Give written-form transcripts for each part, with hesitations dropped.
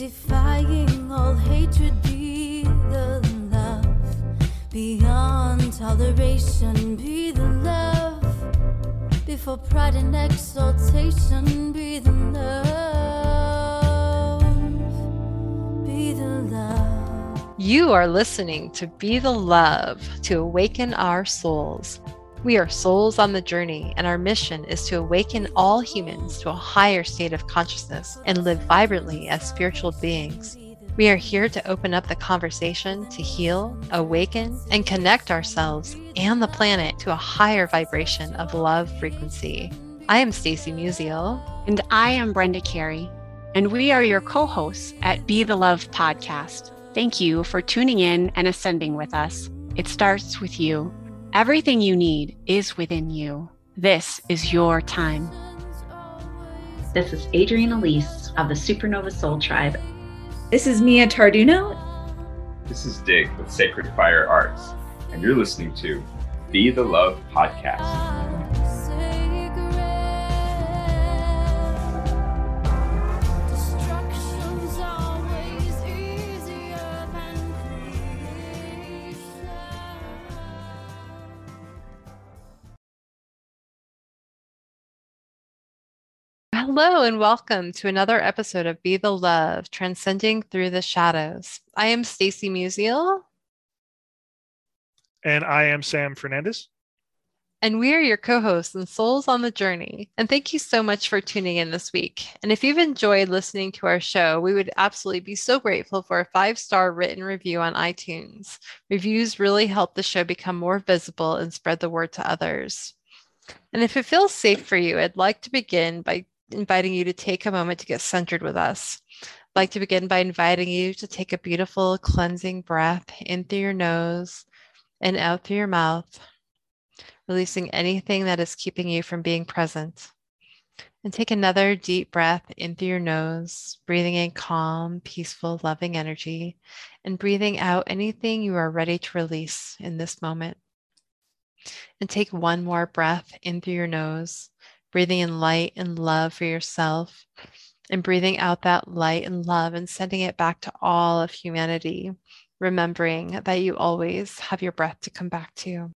defying all hatred, be the love, beyond toleration, be the love, before pride and exaltation, be the love, be the love. You are listening to Be the Love, to awaken our souls. We are souls on the journey, and our mission is to awaken all humans to a higher state of consciousness and live vibrantly as spiritual beings. We are here to open up the conversation to heal, awaken, and connect ourselves and the planet to a higher vibration of love frequency. I am Stacy Musial. And I am Brenda Carey. And we are your co-hosts at Be the Love Podcast. Thank you for tuning in and ascending with us. It starts with you. Everything you need is within you. This is your time. This is Adrienne Elise of the Supernova Soul Tribe. This is Mia Tarduno. This is Dig with Sacred Fire Arts, and you're listening to Be the Love Podcast. Hello and welcome to another episode of Be the Love, Transcending Through the Shadows. I am Stacy Musial. And I am Sam Fernandez. And we are your co-hosts and souls on the journey. And thank you so much for tuning in this week. And if you've enjoyed listening to our show, we would absolutely be so grateful for a 5-star written review on iTunes. Reviews really help the show become more visible and spread the word to others. And if it feels safe for you, I'd like to begin by inviting you to take a moment to get centered with us. I'd like to begin by inviting you to take a beautiful cleansing breath in through your nose and out through your mouth, releasing anything that is keeping you from being present. And take another deep breath in through your nose, breathing in calm, peaceful, loving energy, and breathing out anything you are ready to release in this moment. And take one more breath in through your nose, breathing in light and love for yourself, and breathing out that light and love and sending it back to all of humanity, remembering that you always have your breath to come back to.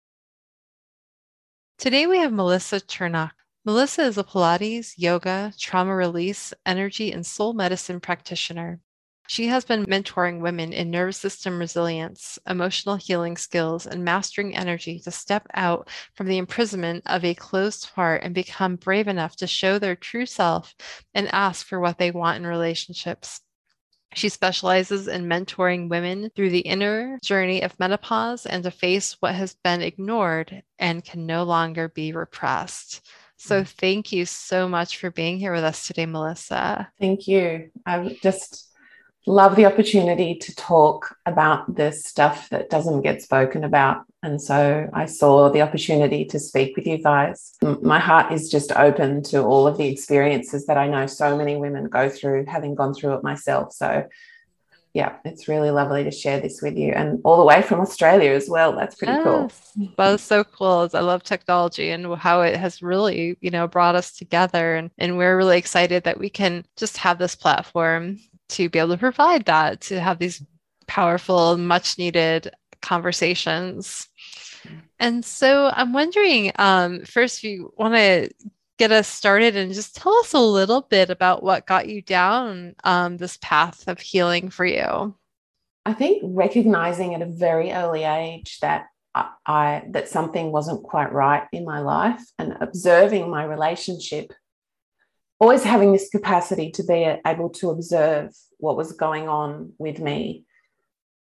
Today we have Melissa Turnock. Melissa is a Pilates, yoga, trauma release, energy, and soul medicine practitioner. She has been mentoring women in nervous system resilience, emotional healing skills, and mastering energy to step out from the imprisonment of a closed heart and become brave enough to show their true self and ask for what they want in relationships. She specializes in mentoring women through the inner journey of menopause and to face what has been ignored and can no longer be repressed. So thank you so much for being here with us today, Melissa. Thank you. I'm just... love the opportunity to talk about this stuff that doesn't get spoken about. And so I saw the opportunity to speak with you guys. My heart is just open to all of the experiences that I know so many women go through, having gone through it myself. So yeah, it's really lovely to share this with you, and all the way from Australia as well. That's pretty cool. Well, it's so cool. I love technology and how it has really, brought us together. And we're really excited that we can just have this platform to be able to provide that, to have these powerful, much needed conversations. And so I'm wondering, first, if you want to get us started and just tell us a little bit about what got you down this path of healing for you. I think recognizing at a very early age that that something wasn't quite right in my life, and observing my relationship, always having this capacity to be able to observe what was going on with me,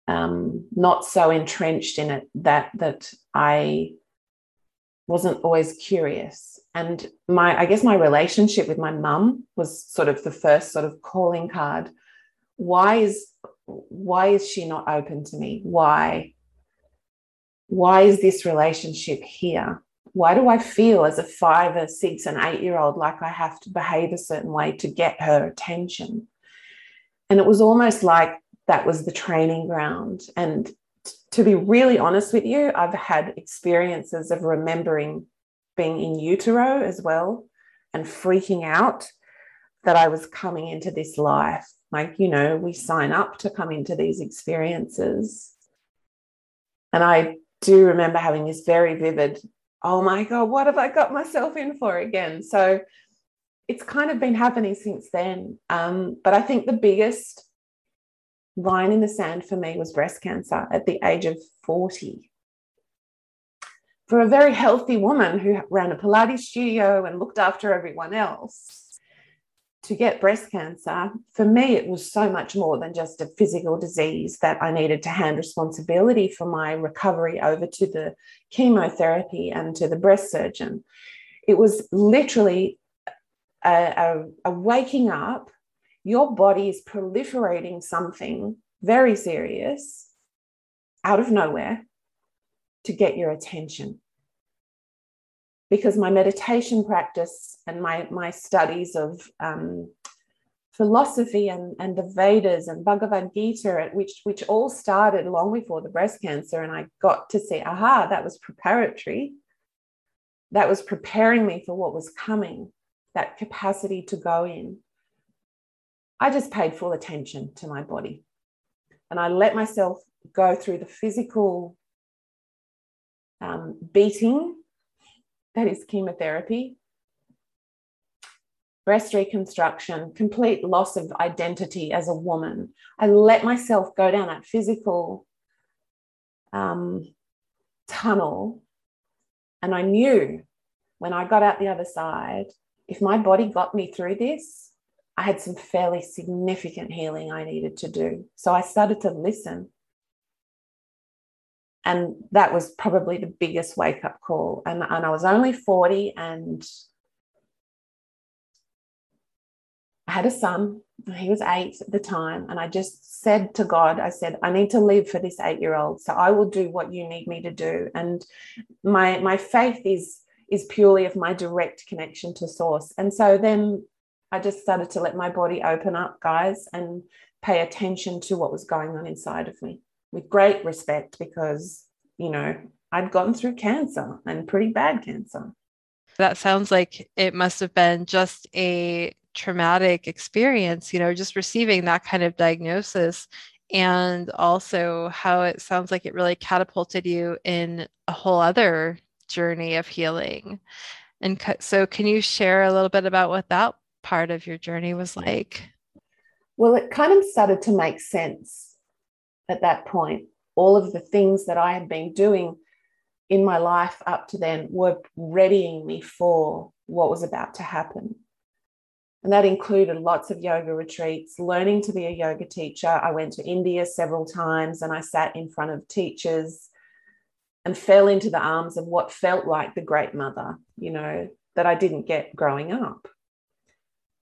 not so entrenched in it that I wasn't always curious. And I guess my relationship with my mum was sort of the first sort of calling card. Why is she not open to me? Why is this relationship here? Why do I feel as a 5, a 6, an 8-year-old like I have to behave a certain way to get her attention? And it was almost like that was the training ground. And to be really honest with you, I've had experiences of remembering being in utero as well and freaking out that I was coming into this life Like, you know, we sign up to come into these experiences. And I do remember having this very vivid, oh my God, what have I got myself in for again? So it's kind of been happening since then. But I think the biggest line in the sand for me was breast cancer at the age of 40. For a very healthy woman who ran a Pilates studio and looked after everyone else, to get breast cancer, for me, it was so much more than just a physical disease that I needed to hand responsibility for my recovery over to the chemotherapy and to the breast surgeon. It was literally a waking up, your body is proliferating something very serious out of nowhere to get your attention. Because my meditation practice and my studies of philosophy and the Vedas and Bhagavad Gita, which all started long before the breast cancer, and I got to see, aha, that was preparatory. That was preparing me for what was coming, that capacity to go in. I just paid full attention to my body. And I let myself go through the physical beating, that is chemotherapy, breast reconstruction, complete loss of identity as a woman. I let myself go down that physical tunnel, and I knew when I got out the other side, if my body got me through this, I had some fairly significant healing I needed to do. So I started to listen. And that was probably the biggest wake-up call. And I was only 40 and I had a son. He was 8 at the time. And I just said to God, I said, I need to live for this 8-year-old. So I will do what you need me to do. And my faith is purely of my direct connection to source. And so then I just started to let my body open up, guys, and pay attention to what was going on inside of me. With great respect, because, you know, I'd gotten through cancer and pretty bad cancer. That sounds like it must have been just a traumatic experience, you know, just receiving that kind of diagnosis, and also how it sounds like it really catapulted you in a whole other journey of healing. And so can you share a little bit about what that part of your journey was like? Well, it kind of started to make sense. At that point, all of the things that I had been doing in my life up to then were readying me for what was about to happen. And that included lots of yoga retreats, learning to be a yoga teacher. I went to India several times and I sat in front of teachers and fell into the arms of what felt like the Great Mother, you know, that I didn't get growing up.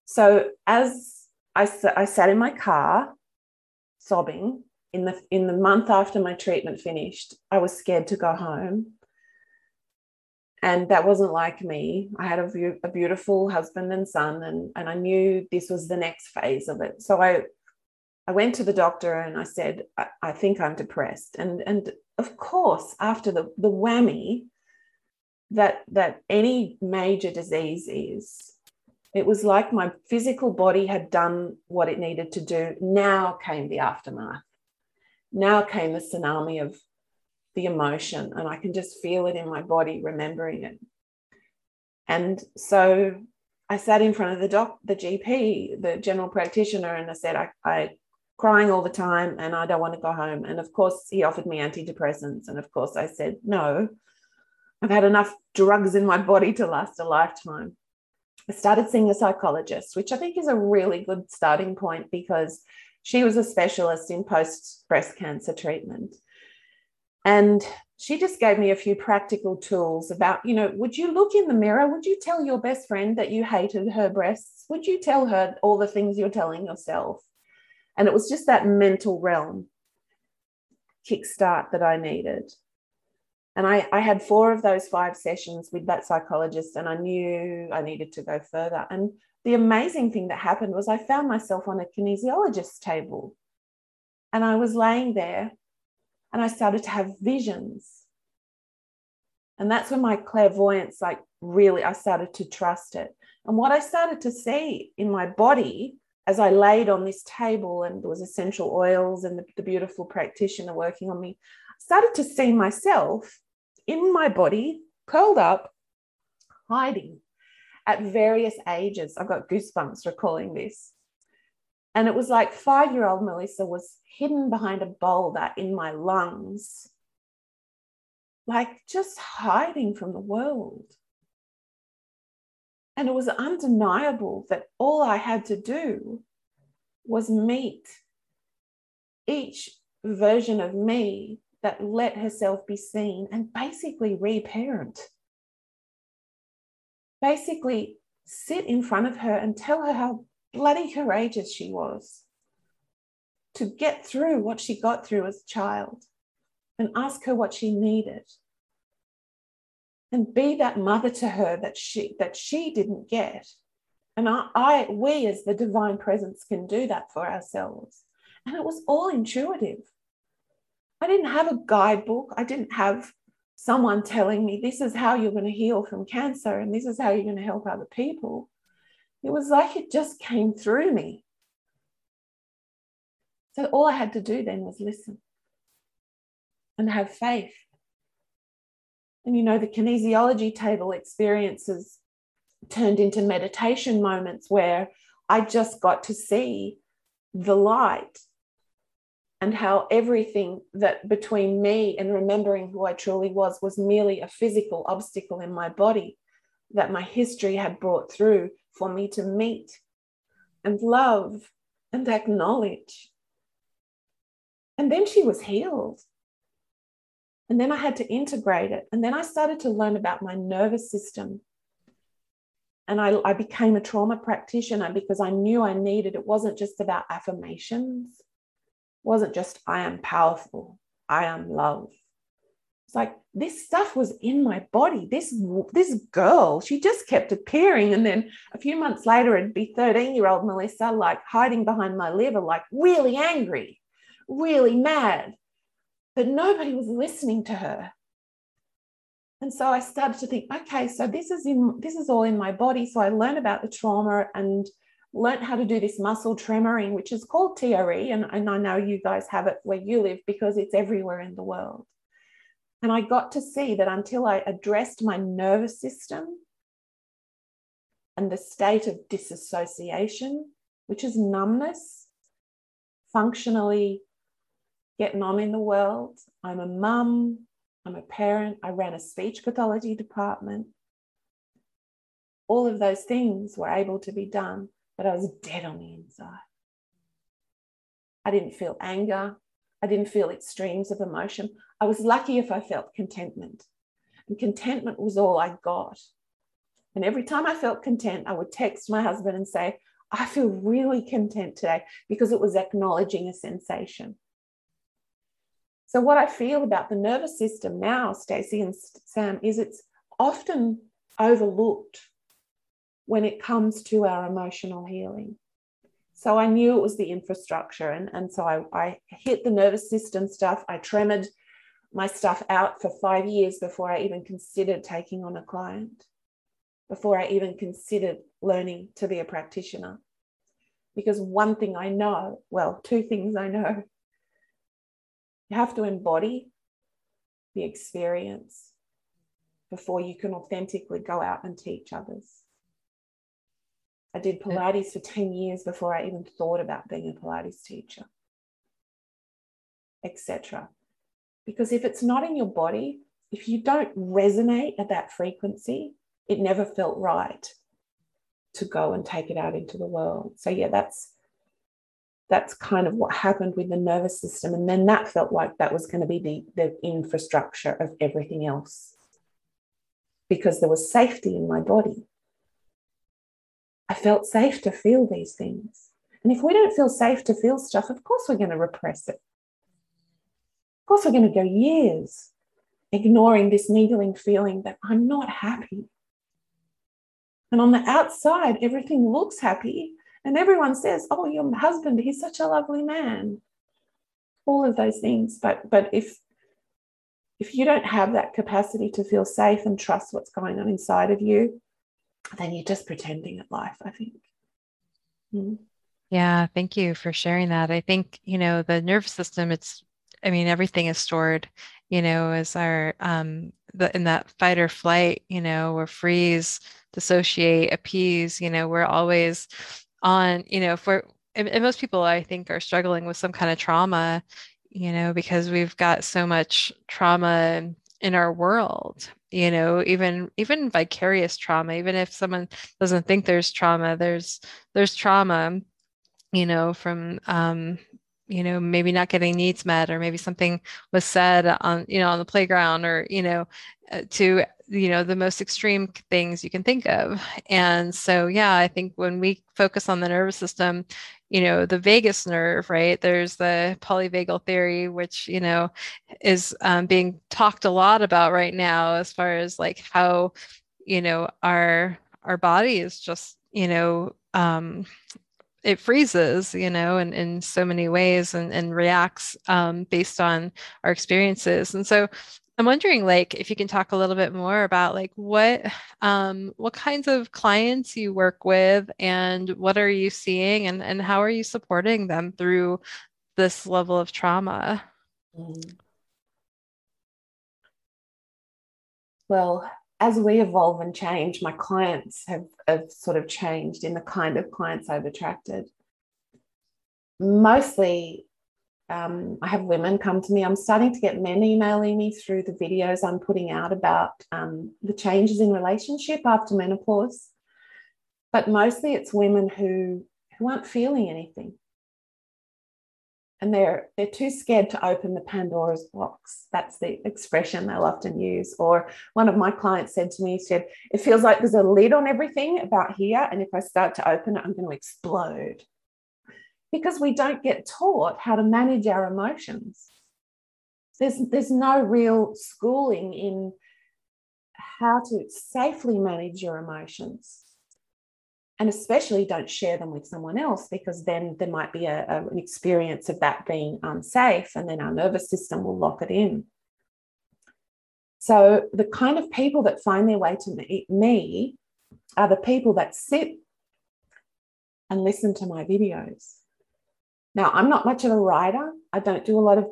So as I sat in my car sobbing, in the month after my treatment finished, I was scared to go home. And that wasn't like me. I had a beautiful husband and son, and I knew this was the next phase of it. So I went to the doctor and I said, I think I'm depressed. And of course, after the whammy that any major disease is, it was like my physical body had done what it needed to do. Now came the aftermath. Now came the tsunami of the emotion, and I can just feel it in my body remembering it. And so I sat in front of the GP, the general practitioner, and I said, I'm crying all the time and I don't want to go home. And of course he offered me antidepressants. And of course I said, no, I've had enough drugs in my body to last a lifetime. I started seeing a psychologist, which I think is a really good starting point, because she was a specialist in post-breast cancer treatment. And she just gave me a few practical tools about, you know, would you look in the mirror? Would you tell your best friend that you hated her breasts? Would you tell her all the things you're telling yourself? And it was just that mental realm kickstart that I needed. And I had 4 of those 5 sessions with that psychologist, and I knew I needed to go further. And the amazing thing that happened was I found myself on a kinesiologist's table, and I was laying there and I started to have visions. And that's when my clairvoyance, I started to trust it. And what I started to see in my body as I laid on this table and there was essential oils and the beautiful practitioner working on me, I started to see myself in my body, curled up, hiding at various ages. I've got goosebumps recalling this. And it was like 5-year-old Melissa was hidden behind a boulder in my lungs, like just hiding from the world. And it was undeniable that all I had to do was meet each version of me that let herself be seen and basically reparent. Basically sit in front of her and tell her how bloody courageous she was to get through what she got through as a child and ask her what she needed. And be that mother to her that she didn't get. And we as the divine presence can do that for ourselves. And it was all intuitive. I didn't have a guidebook. I didn't have someone telling me this is how you're going to heal from cancer and this is how you're going to help other people. It was like it just came through me. So all I had to do then was listen and have faith. And, you know, the kinesiology table experiences turned into meditation moments where I just got to see the light and how everything that between me and remembering who I truly was merely a physical obstacle in my body that my history had brought through for me to meet and love and acknowledge. And then she was healed. And then I had to integrate it. And then I started to learn about my nervous system. And I became a trauma practitioner because I knew I needed, it wasn't just about affirmations. It wasn't just, I am powerful. I am love. It's like, this stuff was in my body. This girl, she just kept appearing. And then a few months later, it'd be 13-year-old Melissa, like hiding behind my liver, like really angry, really mad. But nobody was listening to her. And so I started to think, okay, so this is all in my body. So I learned about the trauma and learned how to do this muscle tremoring, which is called TRE. And I know you guys have it where you live because it's everywhere in the world. And I got to see that until I addressed my nervous system and the state of disassociation, which is numbness, functionally getting on in the world. I'm a mum, I'm a parent, I ran a speech pathology department. All of those things were able to be done, but I was dead on the inside. I didn't feel anger. I didn't feel extremes of emotion. I was lucky if I felt contentment. And contentment was all I got. And every time I felt content, I would text my husband and say, I feel really content today, because it was acknowledging a sensation. So what I feel about the nervous system now, Stacy and Sam, is it's often overlooked when it comes to our emotional healing. So I knew it was the infrastructure. And so I hit the nervous system stuff. I tremored my stuff out for 5 years before I even considered taking on a client, before I even considered learning to be a practitioner. Because one thing I know, well, two things I know. You have to embody the experience before you can authentically go out and teach others. I did Pilates for 10 years before I even thought about being a Pilates teacher, etc. Because if it's not in your body, if you don't resonate at that frequency, it never felt right to go and take it out into the world. So yeah, that's kind of what happened with the nervous system. And then that felt like that was going to be the infrastructure of everything else, because there was safety in my body. I felt safe to feel these things. And if we don't feel safe to feel stuff, of course we're going to repress it. Of course we're going to go years ignoring this niggling feeling that I'm not happy. And on the outside, everything looks happy. And everyone says, oh, your husband, he's such a lovely man. All of those things. But if you don't have that capacity to feel safe and trust what's going on inside of you, then you're just pretending at life, I think. Mm. Yeah, thank you for sharing that. I think, the nervous system, everything is stored, as our, in that fight or flight, or freeze, dissociate, appease, we're always on, and most people I think are struggling with some kind of trauma, because we've got so much trauma in our world, even vicarious trauma, even if someone doesn't think there's trauma, there's trauma, from, maybe not getting needs met, or maybe something was said on, on the playground, or, to, the most extreme things you can think of. And so, yeah, I think when we focus on the nervous system, the vagus nerve, right, there's the polyvagal theory, which, is being talked a lot about right now, as far as like how, our body is just, it freezes, and in so many ways, and reacts based on our experiences. And so I'm wondering, like, if you can talk a little bit more about like what kinds of clients you work with, and what are you seeing, and how are you supporting them through this level of trauma? Well, as we evolve and change, my clients have sort of changed in the kind of clients I've attracted. Mostly, I have women come to me. I'm starting to get men emailing me through the videos I'm putting out about the changes in relationship after menopause. But mostly it's women who aren't feeling anything. And they're too scared to open the Pandora's box. That's the expression they'll often use. Or one of my clients said to me, she said, "It feels like there's a lid on everything about here, and if I start to open it, I'm going to explode." Because we don't get taught how to manage our emotions. There's no real schooling in how to safely manage your emotions. And especially don't share them with someone else, because then there might be an experience of that being unsafe, and then our nervous system will lock it in. So the kind of people that find their way to me are the people that sit and listen to my videos. Now, I'm not much of a writer. I don't do a lot of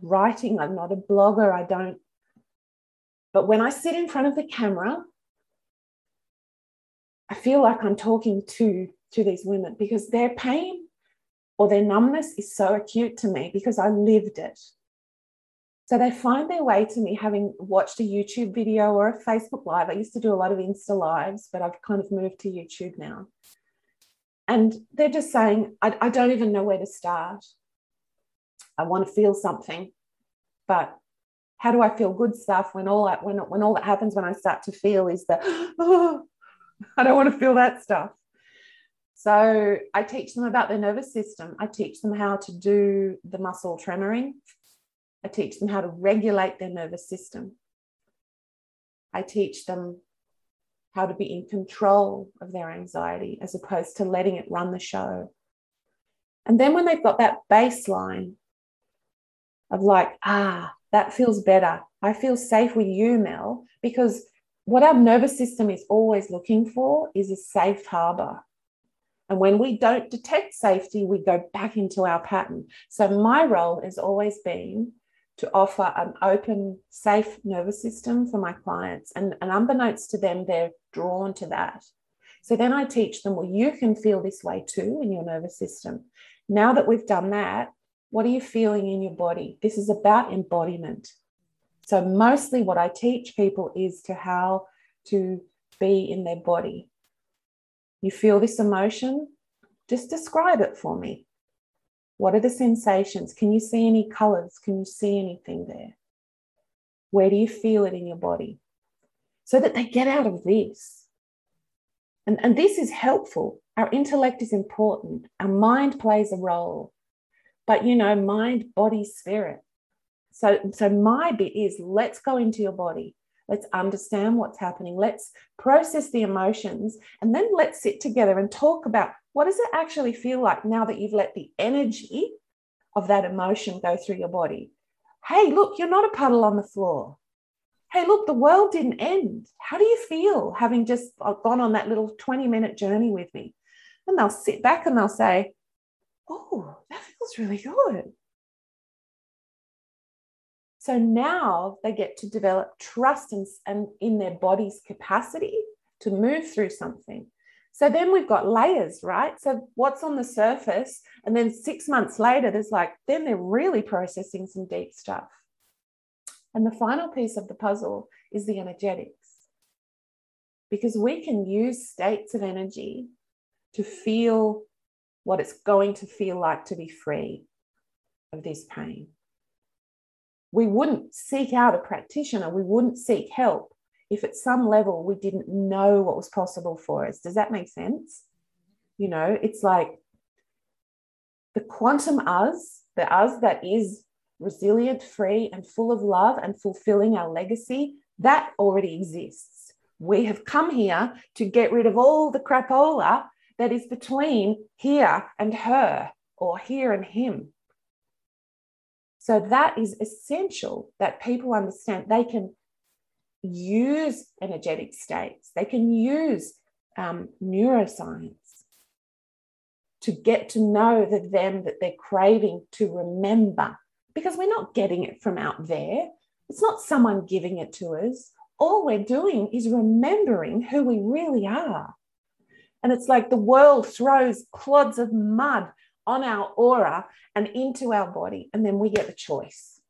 writing. I'm not a blogger. But when I sit in front of the camera, I feel like I'm talking to these women, because their pain or their numbness is so acute to me, because I lived it. So they find their way to me having watched a YouTube video or a Facebook Live. I used to do a lot of Insta Lives, but I've kind of moved to YouTube now. And they're just saying, I don't even know where to start. I want to feel something, but how do I feel good stuff when all that happens when I start to feel is the, oh, I don't want to feel that stuff. So I teach them about their nervous system. I teach them how to do the muscle tremoring. I teach them how to regulate their nervous system. I teach them how to be in control of their anxiety, as opposed to letting it run the show. And then when they've got that baseline of like, that feels better. I feel safe with you, Mel, because what our nervous system is always looking for is a safe harbor. And when we don't detect safety, we go back into our pattern. So my role has always been to offer an open, safe nervous system for my clients. And unbeknownst to them, they're drawn to that. So then I teach them, well, you can feel this way too in your nervous system. Now that we've done that, what are you feeling in your body? This is about embodiment. So mostly what I teach people is to how to be in their body. You feel this emotion? Just describe it for me. What are the sensations? Can you see any colors? Can you see anything there? Where do you feel it in your body? So that they get out of this. And this is helpful. Our intellect is important. Our mind plays a role. But, mind, body, spirit. So my bit is, let's go into your body. Let's understand what's happening. Let's process the emotions, and then let's sit together and talk about what does it actually feel like now that you've let the energy of that emotion go through your body. Hey, look, you're not a puddle on the floor. Hey, look, the world didn't end. How do you feel having just gone on that little 20-minute journey with me? And they'll sit back and they'll say, oh, that feels really good. So now they get to develop trust and in their body's capacity to move through something. So then we've got layers, right? So what's on the surface? And then 6 months later, there's like, then they're really processing some deep stuff. And the final piece of the puzzle is the energetics. Because we can use states of energy to feel what it's going to feel like to be free of this pain. We wouldn't seek out a practitioner. We wouldn't seek help if at some level we didn't know what was possible for us. Does that make sense? You know, it's like the quantum us, the us that is resilient, free, and full of love and fulfilling our legacy, that already exists. We have come here to get rid of all the crapola that is between here and her or here and him. So that is essential that people understand they can use energetic states. They can use neuroscience to get to know the them that they're craving to remember, because we're not getting it from out there. It's not someone giving it to us. All we're doing is remembering who we really are. And it's like the world throws clods of mud on our aura and into our body, and then we get the choice.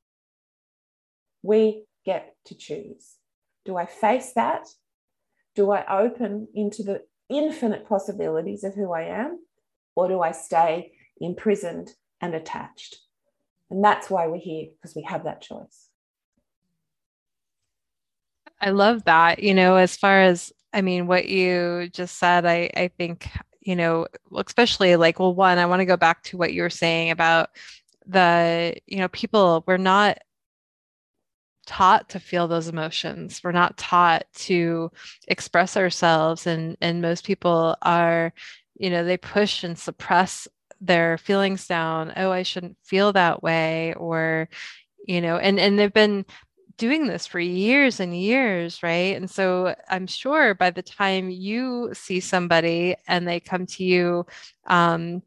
We get to choose. Do I face that? Do I open into the infinite possibilities of who I am? Or do I stay imprisoned and attached? And that's why we're here, because we have that choice. I love that. You know, as far as, I mean, what you just said, I think, you know, especially like, well, one, I want to go back to what you were saying about the, you know, people, we're not taught to feel those emotions. We're not taught to express ourselves. And most people are, you know, they push and suppress their feelings down. Oh, I shouldn't feel that way. Or, you know, and they've been doing this for years and years, right? And so I'm sure by the time you see somebody and they come to you, sounds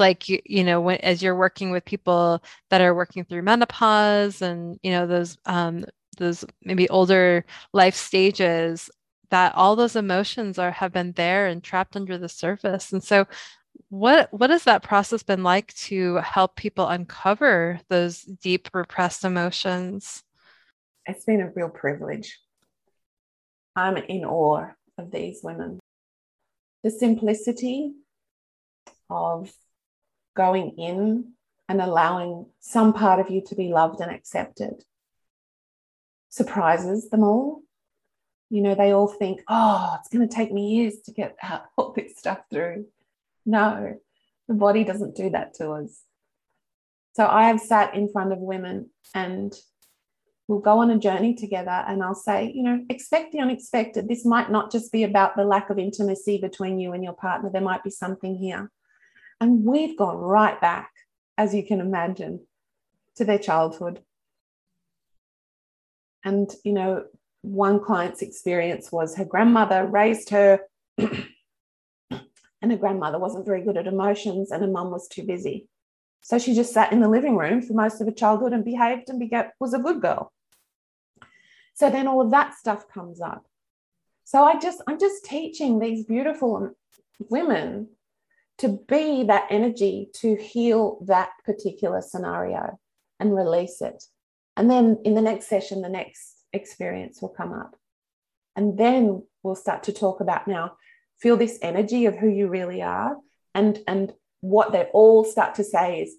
like, you know, when, as you're working with people that are working through menopause and, you know, those maybe older life stages, that all those emotions have been there and trapped under the surface. And so what has that process been like to help people uncover those deep repressed emotions? It's been a real privilege. I'm in awe of these women. The simplicity of going in and allowing some part of you to be loved and accepted surprises them all. You know, they all think, oh, it's going to take me years to get all this stuff through. No, the body doesn't do that to us. So I have sat in front of women and we'll go on a journey together, and I'll say, you know, expect the unexpected. This might not just be about the lack of intimacy between you and your partner. There might be something here. And we've gone right back, as you can imagine, to their childhood. And, you know, one client's experience was her grandmother raised her and her grandmother wasn't very good at emotions and her mum was too busy. So she just sat in the living room for most of her childhood and behaved and was a good girl. So then all of that stuff comes up. So I'm just teaching these beautiful women to be that energy to heal that particular scenario and release it. And then in the next session, the next experience will come up. And then we'll start to talk about, now, feel this energy of who you really are. And what they all start to say is,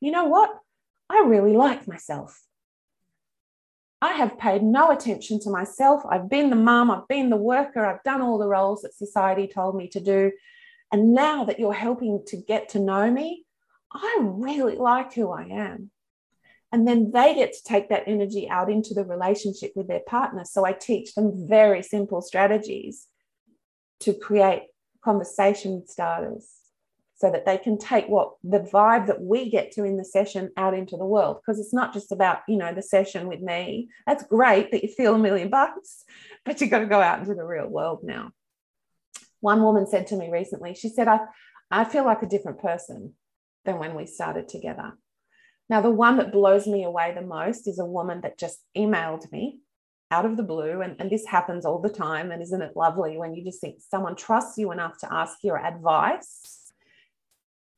you know what? I really like myself. I have paid no attention to myself. I've been the mum, I've been the worker, I've done all the roles that society told me to do. And now that you're helping to get to know me, I really like who I am. And then they get to take that energy out into the relationship with their partner. So I teach them very simple strategies to create conversation starters so that they can take what the vibe that we get to in the session out into the world. Because it's not just about, you know, the session with me. That's great that you feel $1,000,000, but you've got to go out into the real world now. One woman said to me recently, she said, I feel like a different person. than when we started together. Now, the one that blows me away the most is a woman that just emailed me out of the blue. And this happens all the time. And isn't it lovely when you just think someone trusts you enough to ask your advice?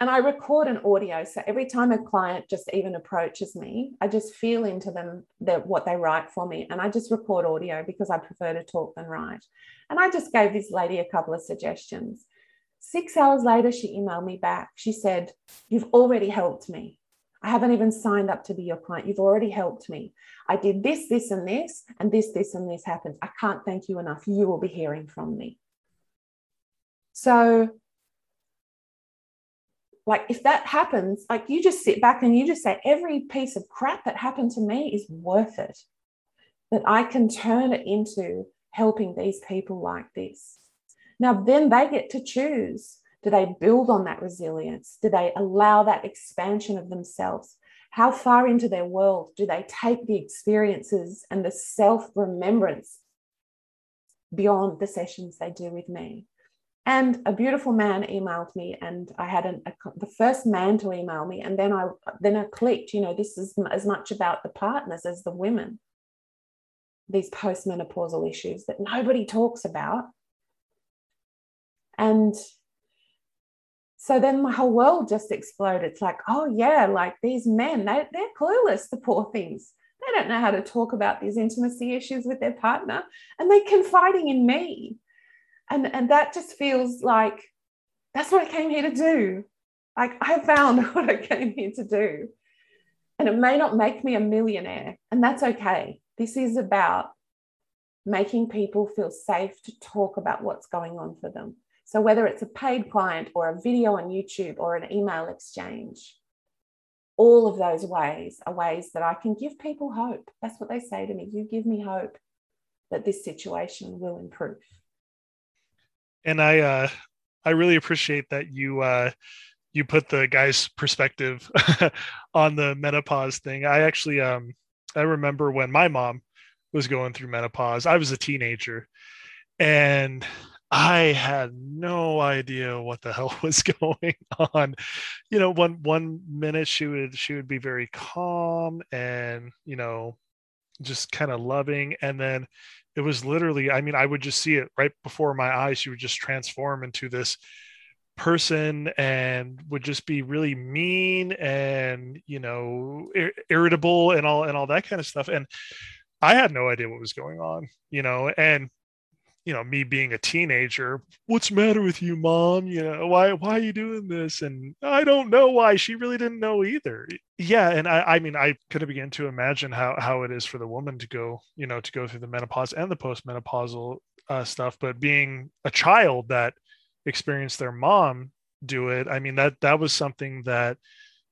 And I record an audio. So every time a client just even approaches me, I just feel into them what they write for me. And I just record audio because I prefer to talk than write. And I just gave this lady a couple of suggestions. 6 hours later, she emailed me back. She said, "You've already helped me. I haven't even signed up to be your client. You've already helped me. I did this, this, and this, and this, this, and this happens. I can't thank you enough. You will be hearing from me." So, like, if that happens, like, you just sit back and you just say, every piece of crap that happened to me is worth it, that I can turn it into helping these people like this. Now, then they get to choose. Do they build on that resilience? Do they allow that expansion of themselves? How far into their world do they take the experiences and the self-remembrance beyond the sessions they do with me? And a beautiful man emailed me, and I had the first man to email me, and then I clicked, you know, this is as much about the partners as the women, these postmenopausal issues that nobody talks about. And so then my whole world just exploded. It's like, oh yeah, like these men, they're clueless, the poor things. They don't know how to talk about these intimacy issues with their partner, and they're confiding in me. And that just feels like that's what I came here to do. Like, I found what I came here to do. And it may not make me a millionaire, and that's okay. This is about making people feel safe to talk about what's going on for them. So whether it's a paid client or a video on YouTube or an email exchange, all of those ways are ways that I can give people hope. That's what they say to me. You give me hope that this situation will improve. And I really appreciate that you put the guy's perspective on the menopause thing. I actually, I remember when my mom was going through menopause, I was a teenager, and I had no idea what the hell was going on. You know, one minute she would be very calm and, you know, just kind of loving. And then it was literally, I mean, I would just see it right before my eyes. She would just transform into this person and would just be really mean and, you know, irritable and all that kind of stuff. And I had no idea what was going on, you know, and you know, me being a teenager, what's the matter with you, mom? You know, why are you doing this? And I don't know why. She really didn't know either. Yeah. And I mean, I could begin to imagine how it is for the woman to go, you know, to go through the menopause and the postmenopausal stuff, but being a child that experienced their mom do it. I mean, that was something that,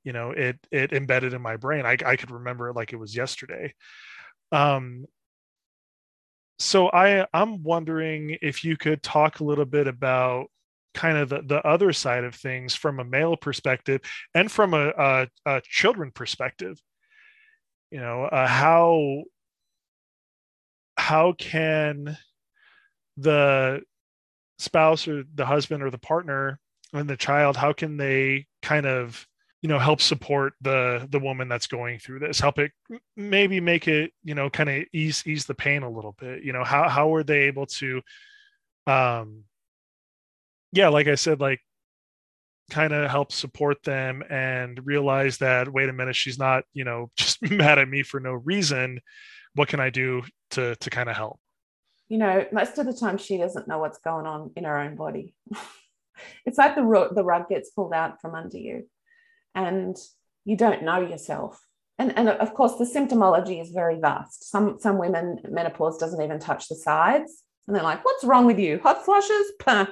you know, it embedded in my brain. I could remember it like it was yesterday. So I'm wondering if you could talk a little bit about kind of the other side of things from a male perspective and from a children perspective, you know, how can the spouse or the husband or the partner and the child, how can they kind of, you know, help support the woman that's going through this, help it maybe make it, you know, kind of ease the pain a little bit, you know, how are they able to, yeah, like I said, like kind of help support them and realize that, wait a minute, she's not, you know, just mad at me for no reason. What can I do to kind of help? You know, most of the time she doesn't know what's going on in her own body. It's like the rug gets pulled out from under you. And you don't know yourself. And of course, the symptomology is very vast. Some women, menopause doesn't even touch the sides. And they're like, what's wrong with you? Hot flushes? Puh.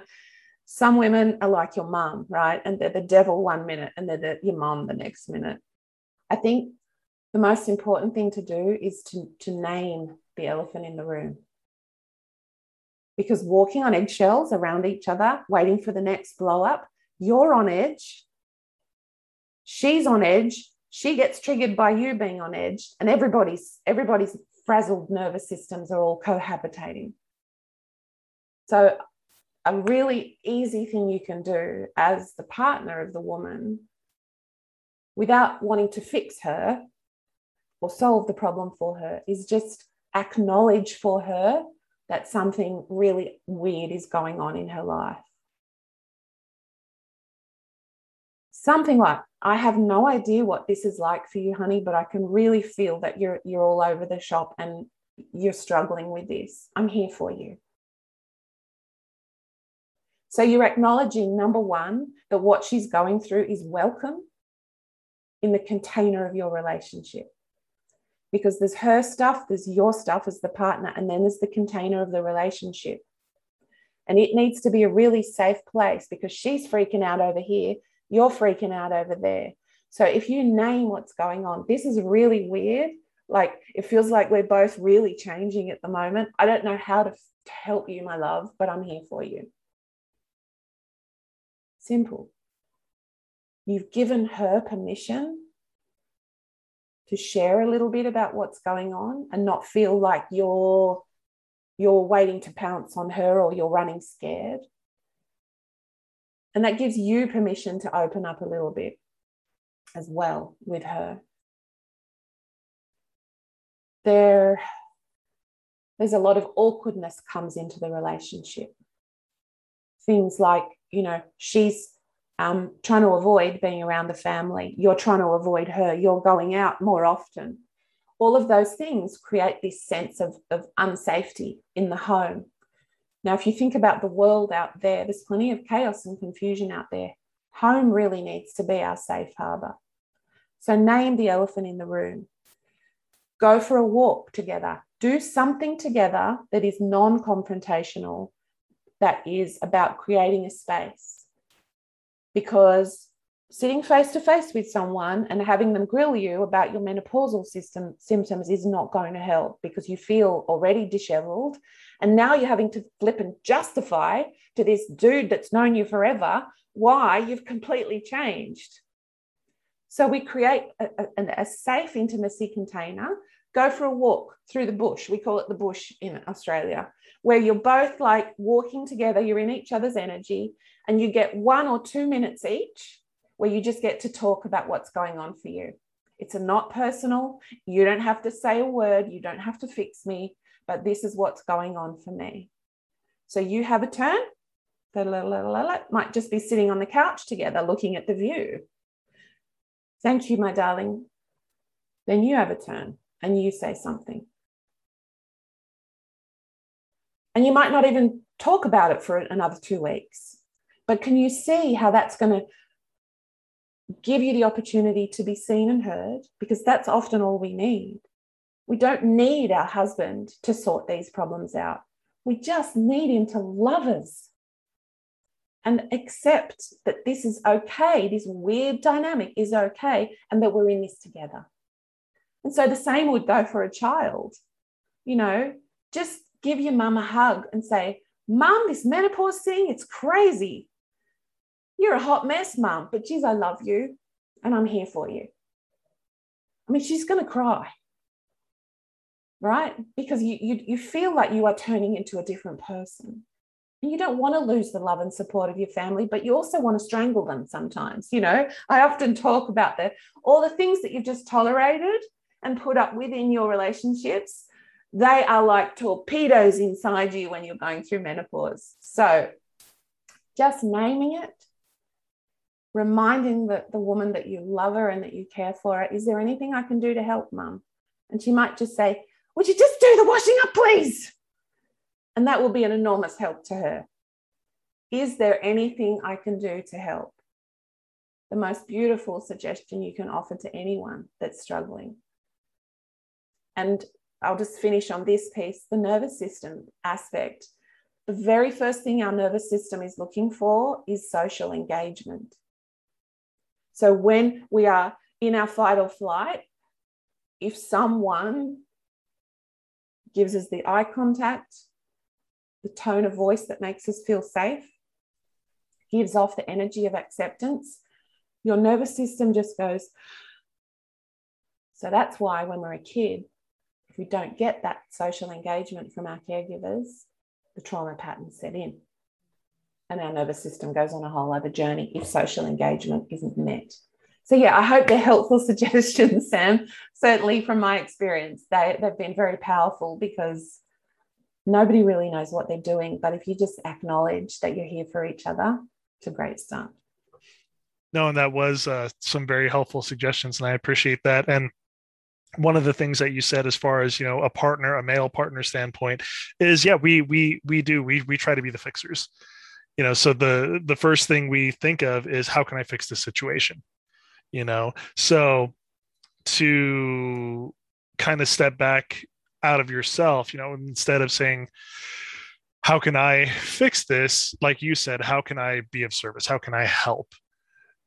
Some women are like your mum, right? And they're the devil 1 minute and they're your mum the next minute. I think the most important thing to do is to name the elephant in the room. Because walking on eggshells around each other, waiting for the next blow up, you're on edge. She's on edge. She gets triggered by you being on edge, and everybody's frazzled nervous systems are all cohabitating. So a really easy thing you can do as the partner of the woman without wanting to fix her or solve the problem for her, is just acknowledge for her that something really weird is going on in her life. Something like, I have no idea what this is like for you, honey, but I can really feel that you're all over the shop and you're struggling with this. I'm here for you. So you're acknowledging, number one, that what she's going through is welcome in the container of your relationship, because there's her stuff, there's your stuff as the partner, and then there's the container of the relationship. And it needs to be a really safe place, because she's freaking out over here, you're freaking out over there. So if you name what's going on, this is really weird. Like, it feels like we're both really changing at the moment. I don't know how to help you, my love, but I'm here for you. Simple. You've given her permission to share a little bit about what's going on and not feel like you're waiting to pounce on her or you're running scared. And that gives you permission to open up a little bit as well with her. There's a lot of awkwardness comes into the relationship. Things like, you know, she's trying to avoid being around the family. You're trying to avoid her. You're going out more often. All of those things create this sense of unsafety in the home. Now, if you think about the world out there, there's plenty of chaos and confusion out there. Home really needs to be our safe harbour. So name the elephant in the room. Go for a walk together. Do something together that is non-confrontational, that is about creating a space. Because sitting face-to-face with someone and having them grill you about your menopausal symptoms is not going to help, because you feel already disheveled. And now you're having to flip and justify to this dude that's known you forever why you've completely changed. So we create a safe intimacy container. Go for a walk through the bush. We call it the bush in Australia, where you're both like walking together, you're in each other's energy, and you get 1 or 2 minutes each where you just get to talk about what's going on for you. It's not personal. You don't have to say a word. You don't have to fix me, but this is what's going on for me. So you have a turn. Might just be sitting on the couch together looking at the view. Thank you, my darling. Then you have a turn. And you say something. And you might not even talk about it for another 2 weeks. But can you see how that's going to give you the opportunity to be seen and heard? Because that's often all we need. We don't need our husband to sort these problems out. We just need him to love us and accept that this is okay, this weird dynamic is okay, and that we're in this together. And so the same would go for a child. You know, just give your mum a hug and say, Mum, this menopause thing, it's crazy. You're a hot mess, Mum, but geez, I love you and I'm here for you. I mean, she's going to cry, right? Because you feel like you are turning into a different person. And you don't want to lose the love and support of your family, but you also want to strangle them sometimes. You know, I often talk about all the things that you've just tolerated and put up within your relationships. They are like torpedoes inside you when you're going through menopause. So just naming it, reminding the woman that you love her and that you care for her. Is there anything I can do to help, Mum? And she might just say, would you just do the washing up, please? And that will be an enormous help to her. Is there anything I can do to help? The most beautiful suggestion you can offer to anyone that's struggling. And I'll just finish on this piece, the nervous system aspect. The very first thing our nervous system is looking for is social engagement. So when we are in our fight or flight, if someone gives us the eye contact, the tone of voice that makes us feel safe, gives off the energy of acceptance, your nervous system just goes. So that's why when we're a kid, if we don't get that social engagement from our caregivers, the trauma patterns set in. And our nervous system goes on a whole other journey if social engagement isn't met. So yeah, I hope they're helpful suggestions, Sam. Certainly from my experience, they've been very powerful, because nobody really knows what they're doing. But if you just acknowledge that you're here for each other, it's a great start. No, and that was some very helpful suggestions, and I appreciate that. And one of the things that you said, as far as, you know, a partner, a male partner standpoint, is yeah, we try to be the fixers. You know, so the first thing we think of is, how can I fix this situation? You know, so to kind of step back out of yourself, you know, instead of saying, how can I fix this? Like you said, how can I be of service? How can I help?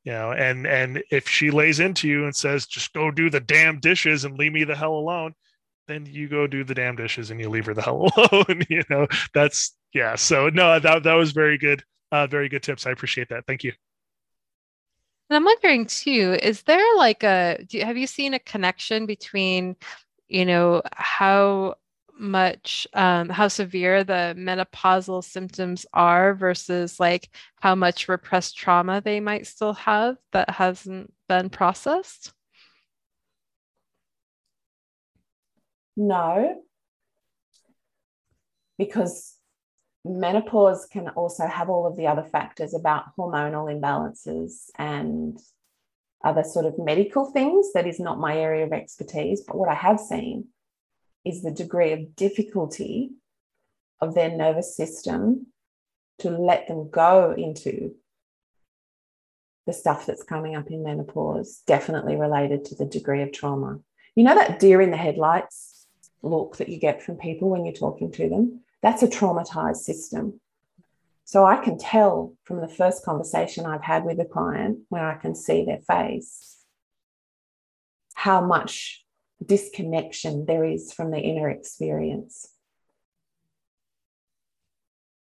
You know, and if she lays into you and says, just go do the damn dishes and leave me the hell alone, then you go do the damn dishes and you leave her the hell alone. You know, that's, yeah. So no, that was very good tips. I appreciate that. Thank you. And I'm wondering too, is there like have you seen a connection between, you know, how much how severe the menopausal symptoms are versus like how much repressed trauma they might still have that hasn't been processed? No, because menopause can also have all of the other factors about hormonal imbalances and other sort of medical things. That is not my area of expertise, but what I have seen is the degree of difficulty of their nervous system to let them go into the stuff that's coming up in menopause, definitely related to the degree of trauma. You know that deer in the headlights look that you get from people when you're talking to them? That's a traumatized system. So I can tell from the first conversation I've had with a client, where I can see their face, how much disconnection there is from the inner experience.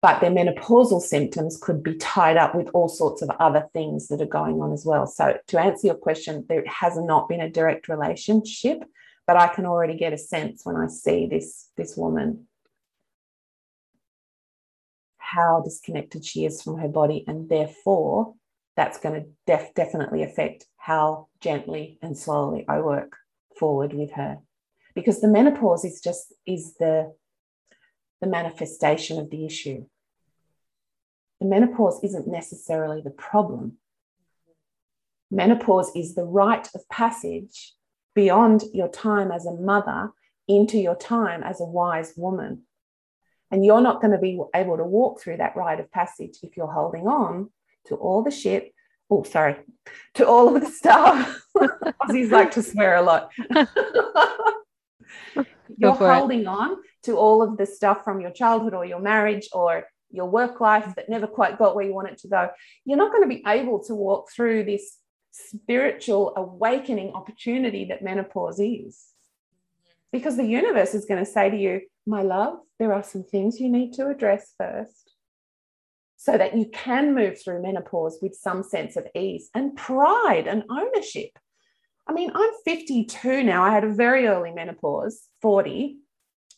But their menopausal symptoms could be tied up with all sorts of other things that are going on as well. So to answer your question, there has not been a direct relationship, but I can already get a sense when I see this woman how disconnected she is from her body, and therefore that's going to definitely affect how gently and slowly I work forward with her, because the menopause is the manifestation of the issue. The menopause isn't necessarily the problem. Menopause is the rite of passage beyond your time as a mother into your time as a wise woman. And you're not going to be able to walk through that rite of passage if you're holding on to all the shit. Oh, sorry, to all of the stuff. Aussies like to swear a lot. You're holding on to all of the stuff from your childhood or your marriage or your work life that never quite got where you want it to go. You're not going to be able to walk through this spiritual awakening opportunity that menopause is, because the universe is going to say to you, my love, there are some things you need to address first, so that you can move through menopause with some sense of ease and pride and ownership. I mean, I'm 52 now. I had a very early menopause, 40,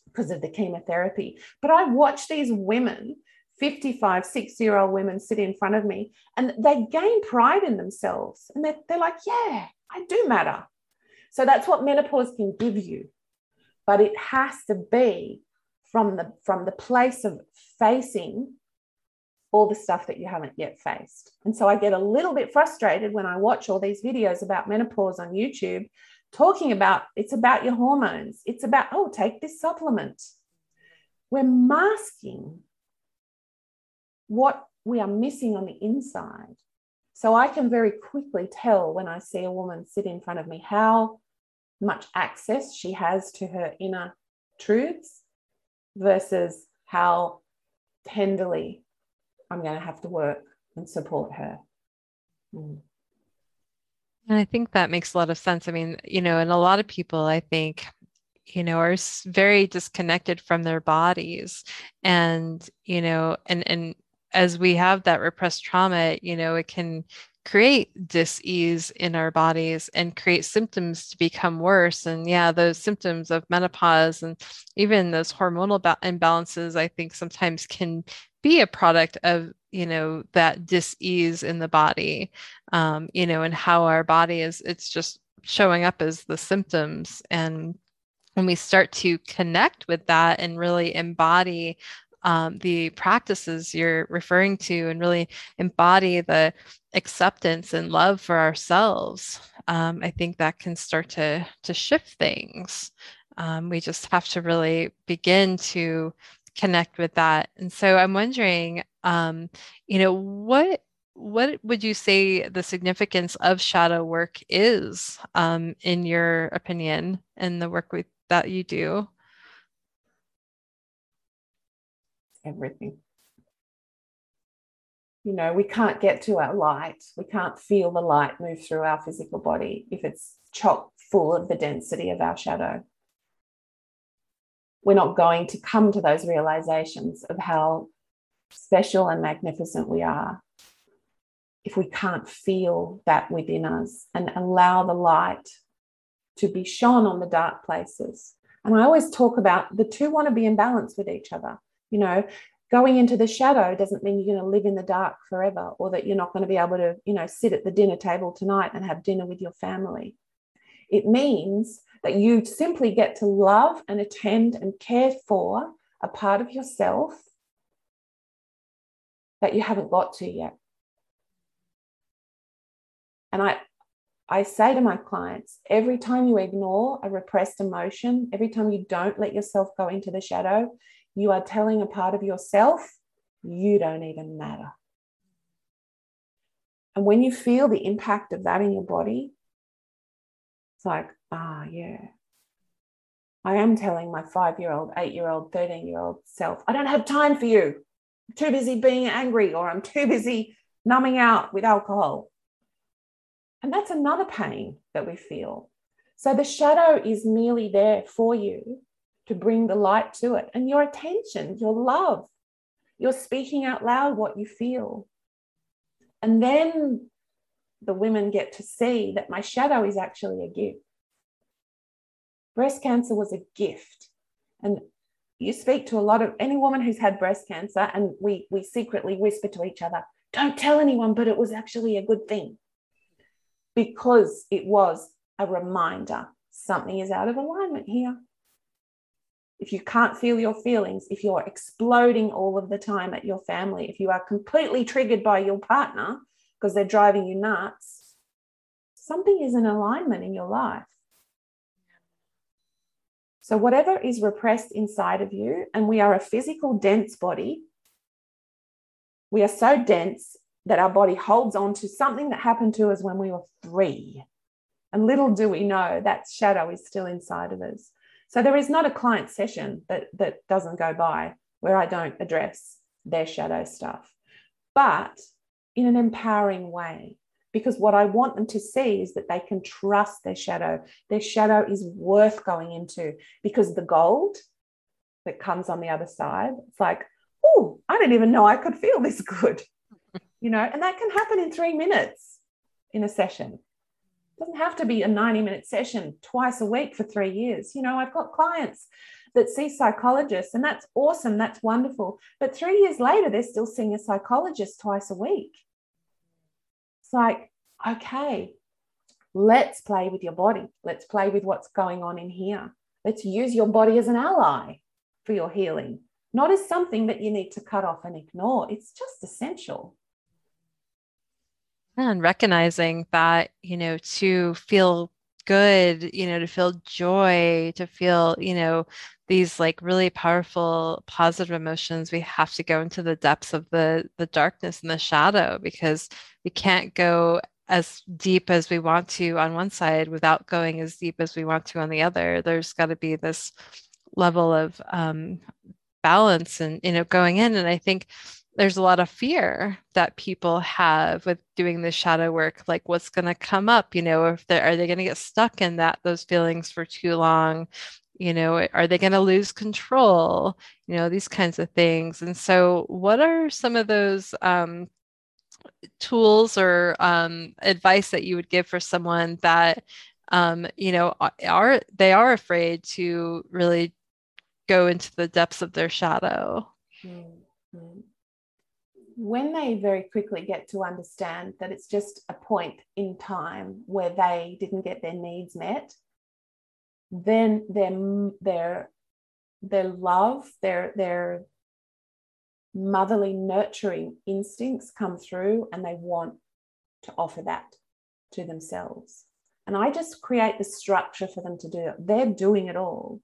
because of the chemotherapy. But I watch these women, 55, 60-year-old women, sit in front of me, and they gain pride in themselves. And they're like, yeah, I do matter. So that's what menopause can give you. But it has to be from the place of facing all the stuff that you haven't yet faced. And so I get a little bit frustrated when I watch all these videos about menopause on YouTube, talking about, it's about your hormones. It's about, oh, take this supplement. We're masking what we are missing on the inside. So I can very quickly tell when I see a woman sit in front of me how much access she has to her inner truths versus how tenderly I'm going to have to work and support her. And I think that makes a lot of sense. I mean, you know, and a lot of people, I think, you know, are very disconnected from their bodies, and, you know, and as we have that repressed trauma, you know, it can create dis-ease in our bodies and create symptoms to become worse. And yeah, those symptoms of menopause and even those hormonal imbalances, I think sometimes can be a product of, you know, that dis-ease in the body, you know, and how our body is, it's just showing up as the symptoms. And when we start to connect with that and really embody the practices you're referring to, and really embody the acceptance and love for ourselves, I think that can start to shift things. We just have to really begin to connect with that. And so I'm wondering, you know, what would you say the significance of shadow work is, in your opinion, and the work that you do? Everything. You know, we can't get to our light. We can't feel the light move through our physical body if it's chock full of the density of our shadow. We're not going to come to those realizations of how special and magnificent we are if we can't feel that within us and allow the light to be shone on the dark places. And I always talk about the two want to be in balance with each other. You know, going into the shadow doesn't mean you're going to live in the dark forever, or that you're not going to be able to, you know, sit at the dinner table tonight and have dinner with your family. It means that you simply get to love and attend and care for a part of yourself that you haven't got to yet. And I say to my clients, every time you ignore a repressed emotion, every time you don't let yourself go into the shadow, you are telling a part of yourself, you don't even matter. And when you feel the impact of that in your body, it's like, ah, yeah, I am telling my 5-year-old, 8-year-old, 13-year-old self, I don't have time for you. I'm too busy being angry, or I'm too busy numbing out with alcohol. And that's another pain that we feel. So the shadow is merely there for you to bring the light to it, and your attention, your love, you're speaking out loud what you feel. And then the women get to see that my shadow is actually a gift. Breast cancer was a gift. And you speak to a lot of any woman who's had breast cancer, and we secretly whisper to each other, don't tell anyone, but it was actually a good thing, because it was a reminder something is out of alignment here. If you can't feel your feelings, if you're exploding all of the time at your family, if you are completely triggered by your partner because they're driving you nuts, something is in alignment in your life. So whatever is repressed inside of you, and we are a physical dense body, we are so dense that our body holds on to something that happened to us when we were 3. And little do we know that shadow is still inside of us. So there is not a client session that doesn't go by where I don't address their shadow stuff, but in an empowering way, because what I want them to see is that they can trust their shadow. Their shadow is worth going into, because the gold that comes on the other side, it's like, oh, I didn't even know I could feel this good, you know, and that can happen in 3 minutes in a session. Doesn't have to be a 90-minute session twice a week for 3 years. You know, I've got clients that see psychologists, and that's awesome. That's wonderful. But 3 years later, they're still seeing a psychologist twice a week. It's like, okay, let's play with your body. Let's play with what's going on in here. Let's use your body as an ally for your healing, not as something that you need to cut off and ignore. It's just essential. And recognizing that, you know, to feel good, you know, to feel joy, to feel, you know, these like really powerful positive emotions, we have to go into the depths of the darkness and the shadow, because we can't go as deep as we want to on one side without going as deep as we want to on the other. There's got to be this level of balance and, you know, going in. And I think there's a lot of fear that people have with doing the shadow work, like what's going to come up, you know, if they are they going to get stuck in those feelings for too long, you know, are they going to lose control, you know, these kinds of things. And so what are some of those tools or advice that you would give for someone that, you know, they are afraid to really go into the depths of their shadow? Mm-hmm. when they very quickly get to understand that it's just a point in time where they didn't get their needs met, then their love, their motherly nurturing instincts come through, and they want to offer that to themselves. And I just create the structure for them to do it. They're doing it all.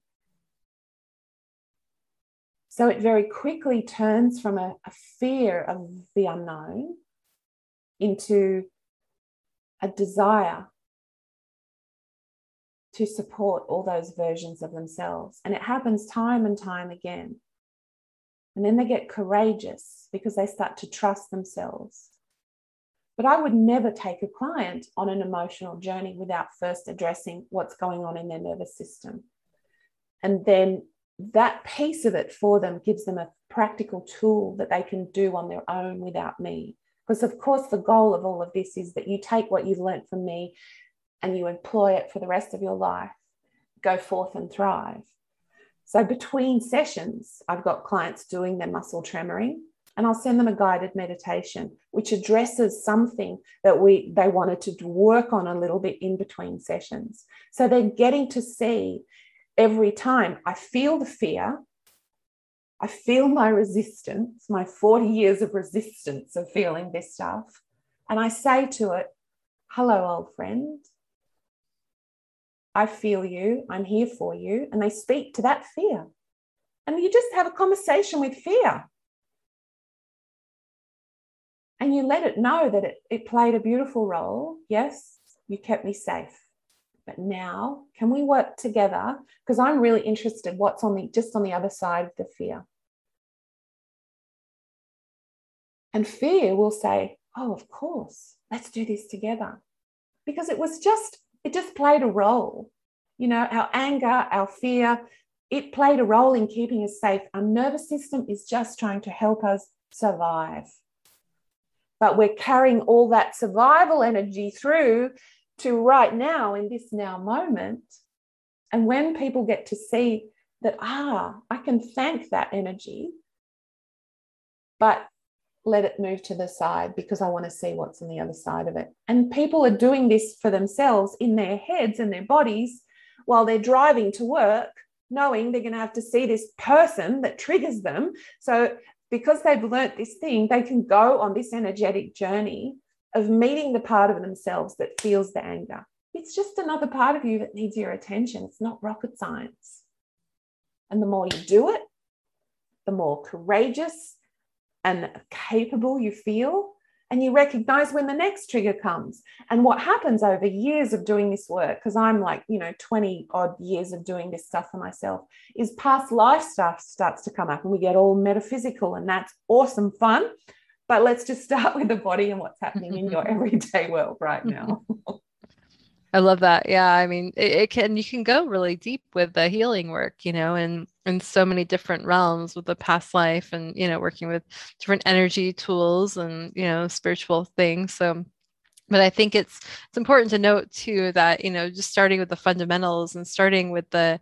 So it very quickly turns from a fear of the unknown into a desire to support all those versions of themselves. And it happens time and time again. And then they get courageous because they start to trust themselves. But I would never take a client on an emotional journey without first addressing what's going on in their nervous system. And then that piece of it for them gives them a practical tool that they can do on their own without me. Because, of course, the goal of all of this is that you take what you've learned from me and you employ it for the rest of your life, go forth and thrive. So between sessions, I've got clients doing their muscle tremoring, and I'll send them a guided meditation, which addresses something that they wanted to work on a little bit in between sessions. So they're getting to see every time I feel the fear, I feel my resistance, my 40 years of resistance of feeling this stuff. And I say to it, hello, old friend. I feel you, I'm here for you. And they speak to that fear. And you just have a conversation with fear. And you let it know that it played a beautiful role. Yes, you kept me safe. But now, can we work together? Because I'm really interested what's on the other side of the fear. And fear will say, oh, of course, let's do this together. Because it just played a role. You know, our anger, our fear, it played a role in keeping us safe. Our nervous system is just trying to help us survive. But we're carrying all that survival energy through to right now in this now moment. And when people get to see that, I can thank that energy, but let it move to the side because I want to see what's on the other side of it. And people are doing this for themselves in their heads and their bodies while they're driving to work, knowing they're going to have to see this person that triggers them. So because they've learnt this thing, they can go on this energetic journey of meeting the part of themselves that feels the anger. It's just another part of you that needs your attention. It's not rocket science. And the more you do it, the more courageous and capable you feel, and you recognize when the next trigger comes. And what happens over years of doing this work, because I'm 20 odd years of doing this stuff for myself, is past life stuff starts to come up, and we get all metaphysical, and that's awesome fun. But let's just start with the body and what's happening in your everyday world right now. I love that. Yeah. I mean, you can go really deep with the healing work, and in so many different realms with the past life and, working with different energy tools and, spiritual things. So, but I think it's important to note too that, just starting with the fundamentals and starting with the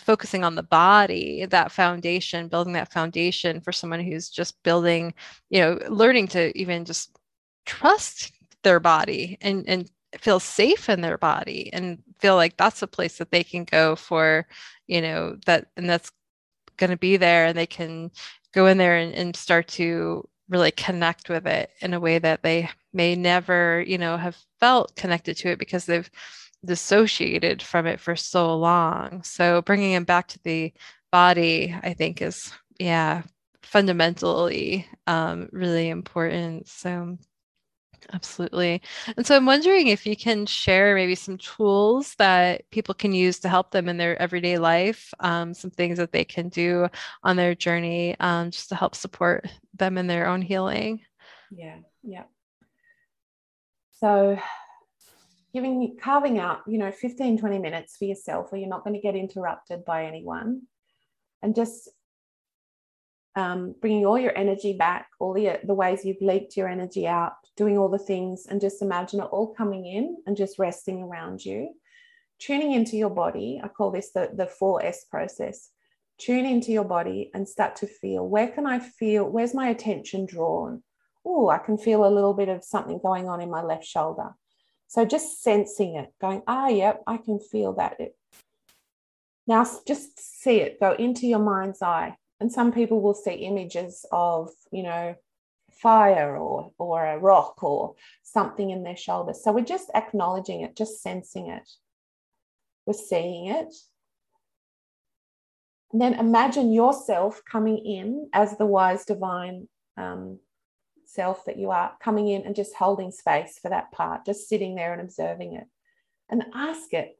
focusing on the body, that foundation, building that foundation for someone who's just building, learning to even just trust their body and feel safe in their body and feel like that's a place that they can go for, and that's going to be there, and they can go in there and start to really connect with it in a way that they may never, have felt connected to it because they've dissociated from it for so long. So bringing them back to the body, I think is, fundamentally really important. So absolutely. And so I'm wondering if you can share maybe some tools that people can use to help them in their everyday life, some things that they can do on their journey just to help support them in their own healing. Yeah. So carving out, 15, 20 minutes for yourself where you're not going to get interrupted by anyone, and just bringing all your energy back, all the ways you've leaked your energy out, doing all the things, and just imagine it all coming in and just resting around you, tuning into your body. I call this the 4S process. Tune into your body and start to feel, where's my attention drawn? oh, I can feel a little bit of something going on in my left shoulder. So just sensing it, going, ah, yep, I can feel that. Now just see it, go into your mind's eye. And some people will see images of, you know, fire or a rock or something in their shoulder. So we're just acknowledging it, just sensing it. We're seeing it. And then imagine yourself coming in as the wise divine self that you are, coming in and just holding space for that part, just sitting there and observing it. And ask it,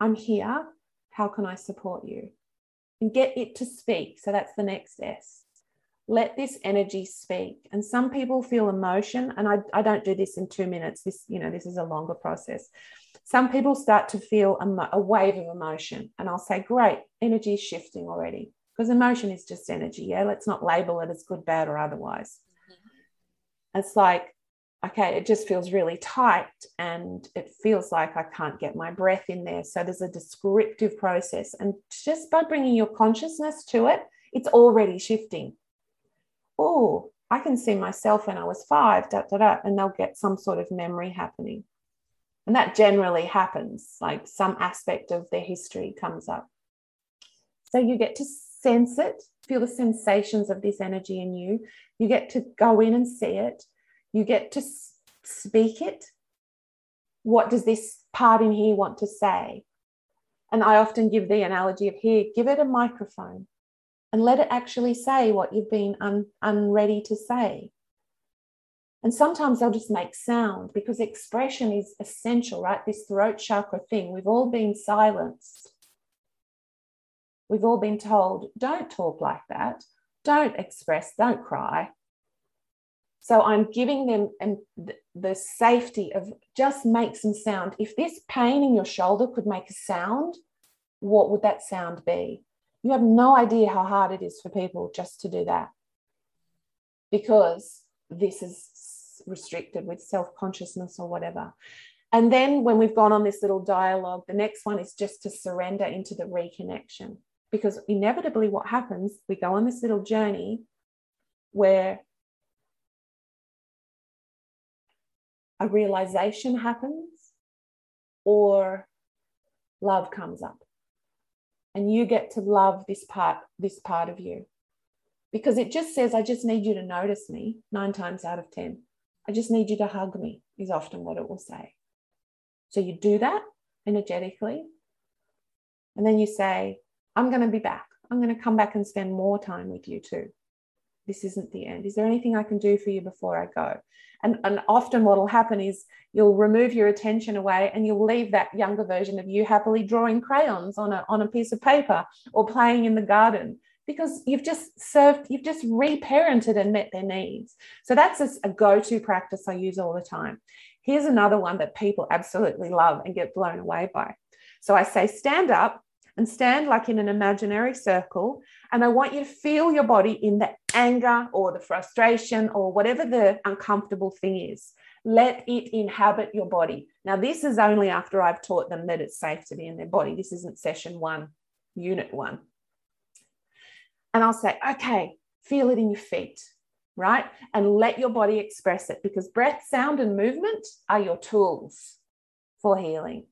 I'm here, how can I support you? And get it to speak. So that's the next S. Let this energy speak. And some people feel emotion, and I don't do this in 2 minutes. This is a longer process. Some people start to feel a wave of emotion, and I'll say, great, energy is shifting already, because emotion is just energy. Yeah, let's not label it as good, bad, or otherwise. Mm-hmm. It's like, okay, it just feels really tight, and it feels like I can't get my breath in there. So there's a descriptive process, and just by bringing your consciousness to it, it's already shifting. Oh, I can see myself when I was 5, da, da, da, and they'll get some sort of memory happening. And that generally happens, like some aspect of their history comes up. So you get to sense it, feel the sensations of this energy in you. You get to go in and see it. You get to speak it. What does this part in here want to say? And I often give the analogy of here, give it a microphone and let it actually say what you've been unready to say. And sometimes they'll just make sound, because expression is essential, right? This throat chakra thing, we've all been silenced. We've all been told, don't talk like that. Don't express, don't cry. So I'm giving them the safety of just make some sound. If this pain in your shoulder could make a sound, what would that sound be? You have no idea how hard it is for people just to do that, because this is restricted with self-consciousness or whatever. And then when we've gone on this little dialogue, the next one is just to surrender into the reconnection, because inevitably what happens, we go on this little journey where a realization happens or love comes up, and you get to love this part of you. Because it just says, I just need you to notice me 9 times out of 10. I just need you to hug me is often what it will say. So you do that energetically. And then you say, I'm going to be back. I'm going to come back and spend more time with you too. This isn't the end. Is there anything I can do for you before I go? And often what will happen is you'll remove your attention away, and you'll leave that younger version of you happily drawing crayons on a piece of paper or playing in the garden. Because you've just reparented and met their needs. So that's a go-to practice I use all the time. Here's another one that people absolutely love and get blown away by. So I say, stand up and stand like in an imaginary circle. And I want you to feel your body in the anger or the frustration or whatever the uncomfortable thing is. Let it inhabit your body. Now, this is only after I've taught them that it's safe to be in their body. This isn't session 1, unit 1. And I'll say, okay, feel it in your feet, right? And let your body express it, because breath, sound, and movement are your tools for healing.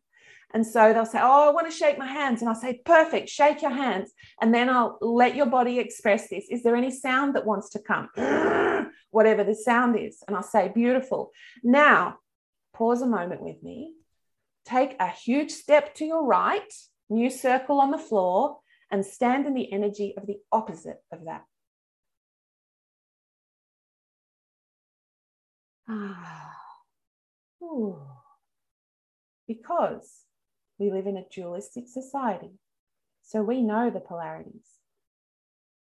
And so they'll say, oh, I want to shake my hands. And I'll say, perfect, shake your hands. And then I'll let your body express this. Is there any sound that wants to come? Whatever the sound is. And I'll say, beautiful. Now, pause a moment with me. Take a huge step to your right, new circle on the floor, and stand in the energy of the opposite of that. Because we live in a dualistic society, so we know the polarities.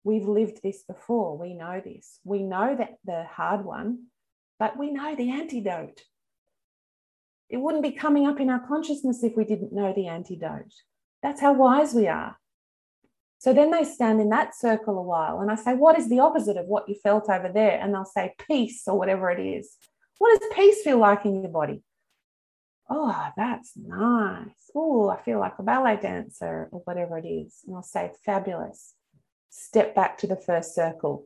We've lived this before, we know this. We know that the hard one, but we know the antidote. It wouldn't be coming up in our consciousness if we didn't know the antidote. That's how wise we are. So then they stand in that circle a while, and I say, what is the opposite of what you felt over there? And they'll say peace or whatever it is. What does peace feel like in your body? Oh, that's nice. Oh, I feel like a ballet dancer or whatever it is. And I'll say, fabulous. Step back to the first circle.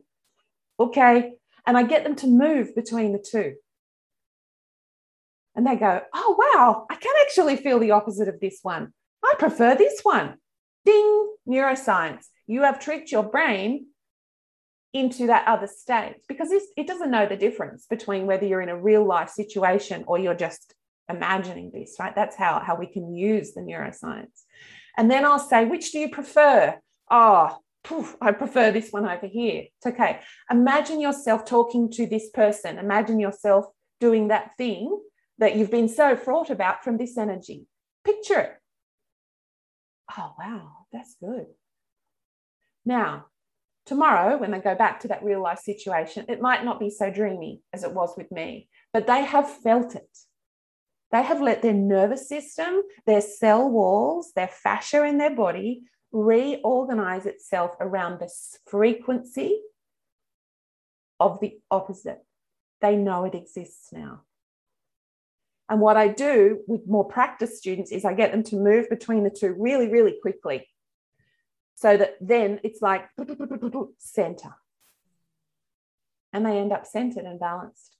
Okay. And I get them to move between the two. And they go, oh, wow, I can actually feel the opposite of this one. I prefer this one. Ding, neuroscience. You have tricked your brain into that other state, because it doesn't know the difference between whether you're in a real life situation or you're just imagining this, right? That's how we can use the neuroscience. And then I'll say, which do you prefer? Oh, I prefer this one over here. It's okay. Imagine yourself talking to this person. Imagine yourself doing that thing that you've been so fraught about from this energy. Picture it. Oh, wow, that's good. Now, tomorrow, when they go back to that real life situation, it might not be so dreamy as it was with me, but they have felt it. They have let their nervous system, their cell walls, their fascia in their body reorganize itself around this frequency of the opposite. They know it exists now. And what I do with more practice students is I get them to move between the two really, really quickly, so that then it's like center. And they end up centered and balanced.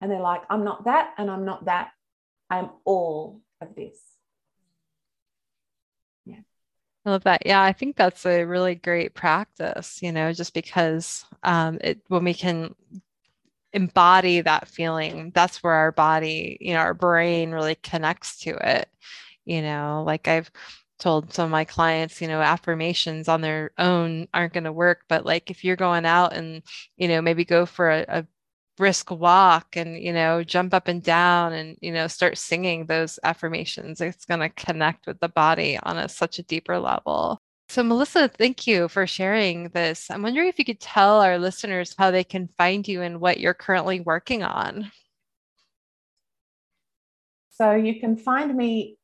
And they're like, I'm not that and I'm not that. I'm all of this. Yeah. I love that. Yeah, I think that's a really great practice, you know, just because when we can embody that feeling, that's where our body, you know, our brain really connects to it. You know, like I've told some of my clients, you know, affirmations on their own aren't going to work, but like if you're going out and, you know, maybe go for a brisk walk and, you know, jump up and down and, you know, start singing those affirmations, it's going to connect with the body on such a deeper level. So Melissa, thank you for sharing this. I'm wondering if you could tell our listeners how they can find you and what you're currently working on. So you can find me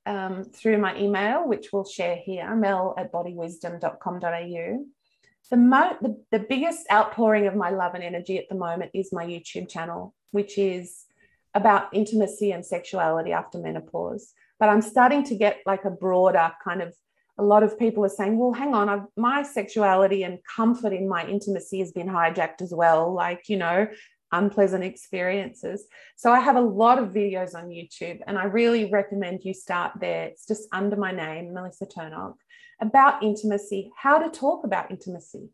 through my email, which we'll share here, mel@bodywisdom.com.au. The biggest outpouring of my love and energy at the moment is my YouTube channel, which is about intimacy and sexuality after menopause. But I'm starting to get like a broader kind of, a lot of people are saying, well, hang on, my sexuality and comfort in my intimacy has been hijacked as well. Like, you know, unpleasant experiences. So I have a lot of videos on YouTube, and I really recommend you start there. It's just under my name, Melissa Turnock, about intimacy, how to talk about intimacy,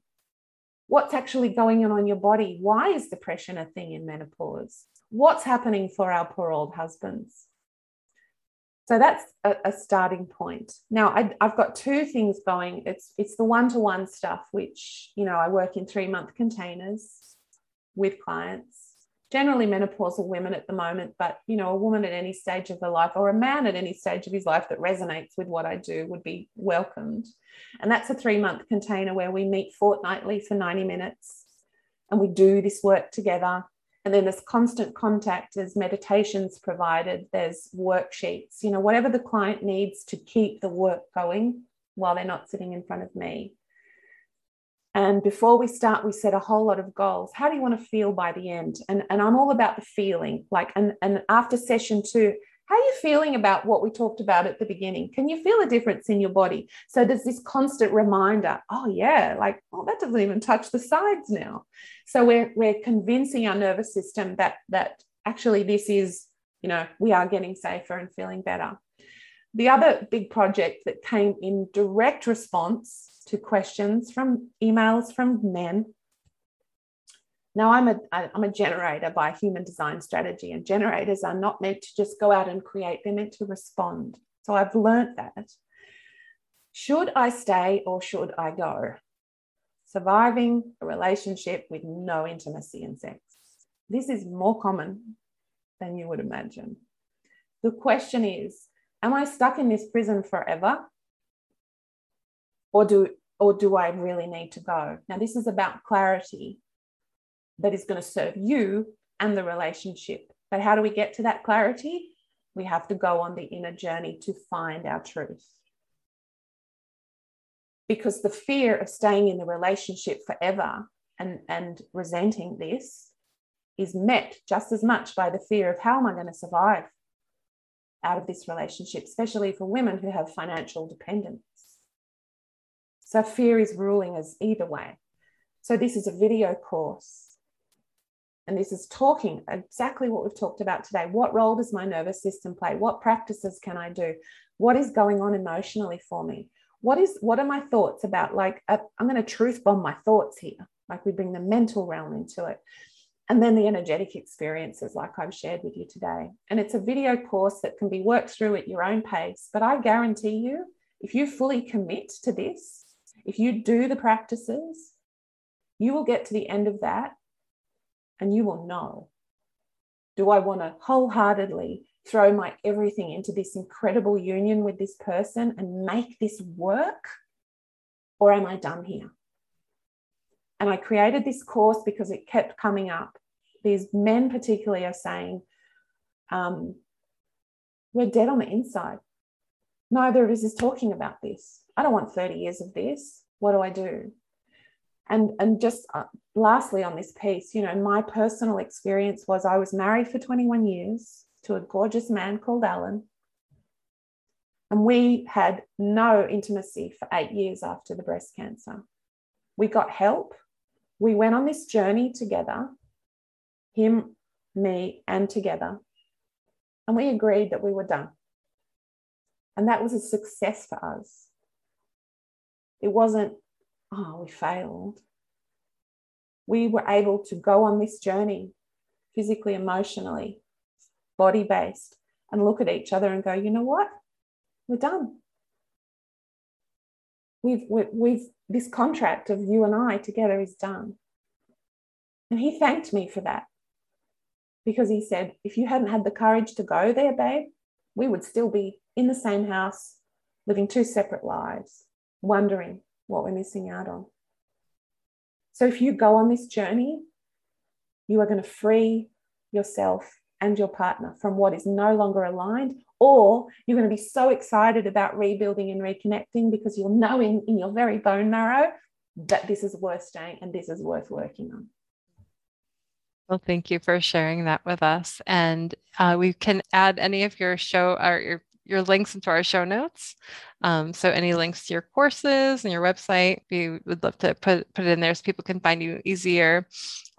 what's actually going on in your body, why is depression a thing in menopause, what's happening for our poor old husbands. So that's a starting point. Now, I've got two things going. It's the one-to-one stuff, which, you know, I work in 3-month containers with clients, generally menopausal women at the moment, but, you know, a woman at any stage of their life or a man at any stage of his life that resonates with what I do would be welcomed. And that's a 3-month container where we meet fortnightly for 90 minutes and we do this work together. And then there's constant contact, there's meditations provided, there's worksheets, you know, whatever the client needs to keep the work going while they're not sitting in front of me. And before we start, we set a whole lot of goals. How do you want to feel by the end? And I'm all about the feeling. Like, and after session 2, how are you feeling about what we talked about at the beginning? Can you feel a difference in your body? So there's this constant reminder, oh, yeah, like, oh, that doesn't even touch the sides now. So we're convincing our nervous system that actually this is, you know, we are getting safer and feeling better. The other big project that came in direct response to questions from emails from men. Now, I'm a generator by human design strategy, and generators are not meant to just go out and create. They're meant to respond. So I've learned that. Should I stay or should I go? Surviving a relationship with no intimacy and sex. This is more common than you would imagine. The question is, am I stuck in this prison forever? Or do I really need to go? Now, this is about clarity that is going to serve you and the relationship. But how do we get to that clarity? We have to go on the inner journey to find our truth. Because the fear of staying in the relationship forever and resenting this is met just as much by the fear of how am I going to survive out of this relationship, especially for women who have financial dependence. So fear is ruling us either way. So this is a video course And this is talking exactly what we've talked about today. What role does my nervous system play? What practices can I do? What is going on emotionally for me? What are my thoughts about? Like, I'm going to truth bomb my thoughts here. Like, we bring the mental realm into it. And then the energetic experiences, like I've shared with you today. And it's a video course that can be worked through at your own pace. But I guarantee you, if you fully commit to this, if you do the practices, you will get to the end of that and you will know, do I want to wholeheartedly throw my everything into this incredible union with this person and make this work? Or am I done here? And I created this course because it kept coming up. These men particularly are saying, we're dead on the inside. Neither of us is talking about this. I don't want 30 years of this. What do I do? And just lastly on this piece, you know, my personal experience was I was married for 21 years to a gorgeous man called Alan. And we had no intimacy for 8 years after the breast cancer. We got help. We went on this journey together, him, me, and together. And we agreed that we were done. And that was a success for us. It wasn't, oh, we failed. We were able to go on this journey, physically, emotionally, body-based, and look at each other and go, you know what? We're done. We've this contract of you and I together is done. And he thanked me for that, because he said, if you hadn't had the courage to go there, babe, we would still be in the same house, living two separate lives, wondering what we're missing out on. So if you go on this journey, you are going to free yourself and your partner from what is no longer aligned, or you're going to be so excited about rebuilding and reconnecting because you'll know in your very bone marrow that this is worth staying and this is worth working on. Well, thank you for sharing that with us. And we can add any of your show or your links into our show notes. So any links to your courses and your website, we would love to put it in there so people can find you easier.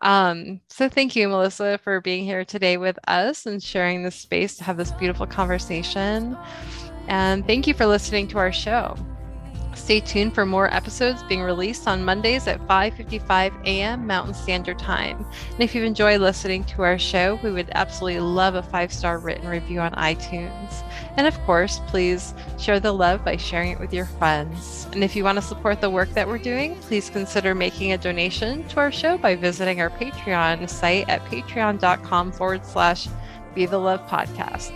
So thank you, Melissa, for being here today with us and sharing this space to have this beautiful conversation. And thank you for listening to our show. Stay tuned for more episodes being released on Mondays at 5:55 a.m. Mountain Standard Time. And if you enjoy listening to our show, we would absolutely love a 5-star written review on iTunes. And of course, please share the love by sharing it with your friends. And if you want to support the work that we're doing, please consider making a donation to our show by visiting our Patreon site at patreon.com/Be the Love Podcast.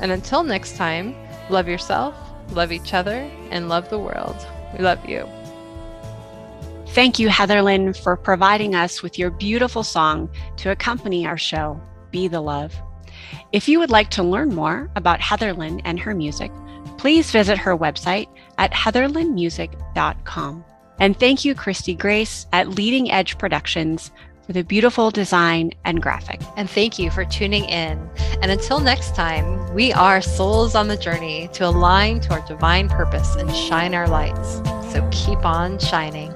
And until next time, love yourself, love each other, and love the world. We love you. Thank you, Heatherlyn, for providing us with your beautiful song to accompany our show, Be the Love. If you would like to learn more about Heatherlyn and her music, please visit her website at heatherlynmusic.com. And thank you, Christy Grace at Leading Edge Productions, for the beautiful design and graphic. And thank you for tuning in. And until next time, we are souls on the journey to align to our divine purpose and shine our lights. So keep on shining.